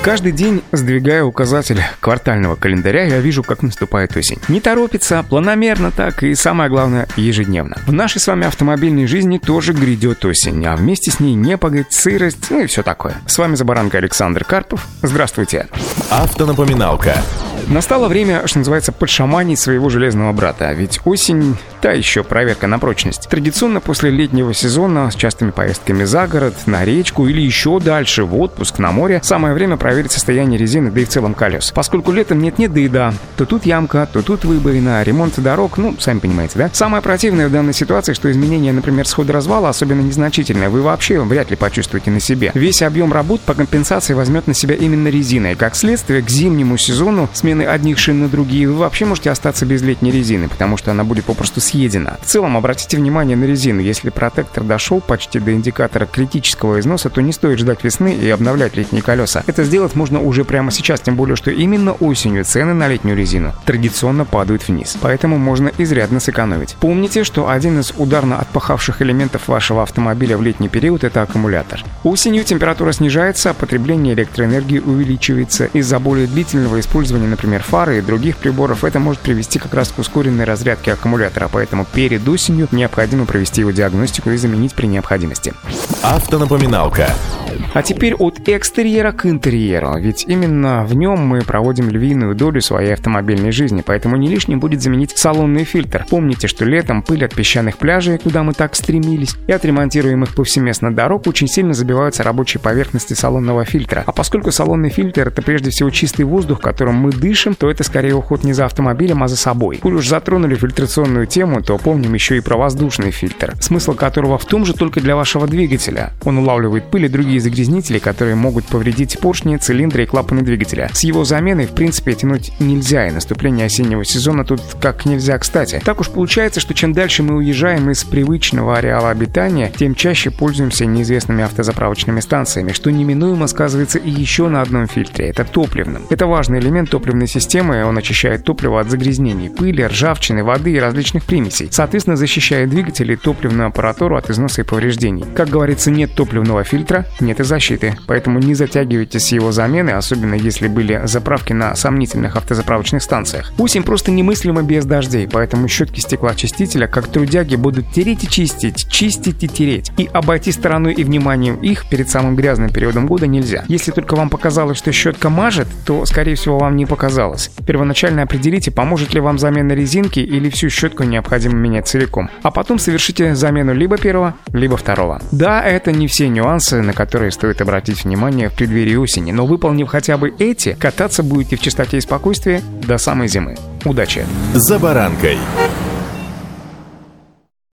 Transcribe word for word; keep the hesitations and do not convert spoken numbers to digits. Каждый день, сдвигая указатель квартального календаря, я вижу, как наступает осень. Не торопится, планомерно так и, самое главное, ежедневно. В нашей с вами автомобильной жизни тоже грядет осень, а вместе с ней непогодь, сырость, ну и все такое. С вами «За баранкой» Александр Карпов. Здравствуйте. Автонапоминалка. Настало время, что называется, подшаманить своего железного брата. Ведь осень – та еще проверка на прочность. Традиционно после летнего сезона с частыми поездками за город, на речку или еще дальше, в отпуск, на море, самое время проверить состояние резины, да и в целом колес. Поскольку летом нет-нет, да и да. То тут ямка, то тут выбоина, ремонт дорог, ну, сами понимаете, да? Самое противное в данной ситуации, что изменения, например, схода развала, особенно незначительное, вы вообще вряд ли почувствуете на себе. Весь объем работ по компенсации возьмет на себя именно резина, и как следствие к зимнему сезону смены одних шин на другие, вы вообще можете остаться без летней резины, потому что она будет попросту съедена. В целом, обратите внимание на резину. Если протектор дошел почти до индикатора критического износа, то не стоит ждать весны и обновлять летние колеса. Это сделать можно уже прямо сейчас, тем более, что именно осенью цены на летнюю резину традиционно падают вниз, поэтому можно изрядно сэкономить. Помните, что один из ударно отпахавших элементов вашего автомобиля в летний период – это аккумулятор. Осенью температура снижается, а потребление электроэнергии увеличивается. Из-за более длительного использования, например, Например, фары и других приборов, это может привести как раз к ускоренной разрядке аккумулятора, поэтому перед осенью необходимо провести его диагностику и заменить при необходимости. Автонапоминалка. А теперь от экстерьера к интерьеру, ведь именно в нем мы проводим львиную долю своей автомобильной жизни, поэтому не лишним будет заменить салонный фильтр. Помните, что летом пыль от песчаных пляжей, куда мы так стремились, и от ремонтируемых повсеместно дорог очень сильно забиваются рабочие поверхности салонного фильтра. А поскольку салонный фильтр — это прежде всего чистый воздух, которым мы дышим, то это скорее уход не за автомобилем, а за собой. Коль уж затронули фильтрационную тему, то помним еще и про воздушный фильтр, смысл которого в том же, только для вашего двигателя. Он улавливает пыль и другие загрязнители, которые могут повредить поршни, цилиндры и клапаны двигателя. С его заменой, в принципе, тянуть нельзя, и наступление осеннего сезона тут как нельзя кстати. Так уж получается, что чем дальше мы уезжаем из привычного ареала обитания, тем чаще пользуемся неизвестными автозаправочными станциями, что неминуемо сказывается и еще на одном фильтре – это топливном. Это важный элемент топливной системы, он очищает топливо от загрязнений, пыли, ржавчины, воды и различных примесей, соответственно, защищая двигатели и топливную аппаратуру от износа и повреждений. Как говорится, нет топливного фильтра – нет и защиты, поэтому не затягивайте с его замены, особенно если были заправки на сомнительных автозаправочных станциях. Осень просто немыслимо без дождей, поэтому щетки стеклоочистителя, как трудяги, будут тереть и чистить, чистить и тереть. И обойти стороной и вниманием их перед самым грязным периодом года нельзя. Если только вам показалось, что щетка мажет, то, скорее всего, вам не показалось. Первоначально определите, поможет ли вам замена резинки или всю щетку необходимо менять целиком, а потом совершите замену либо первого, либо второго. Да, это не все нюансы, на которые стоит обратить внимание в преддверии осени, но, выполнив хотя бы эти, кататься будете в чистоте и спокойствии до самой зимы. Удачи! За баранкой.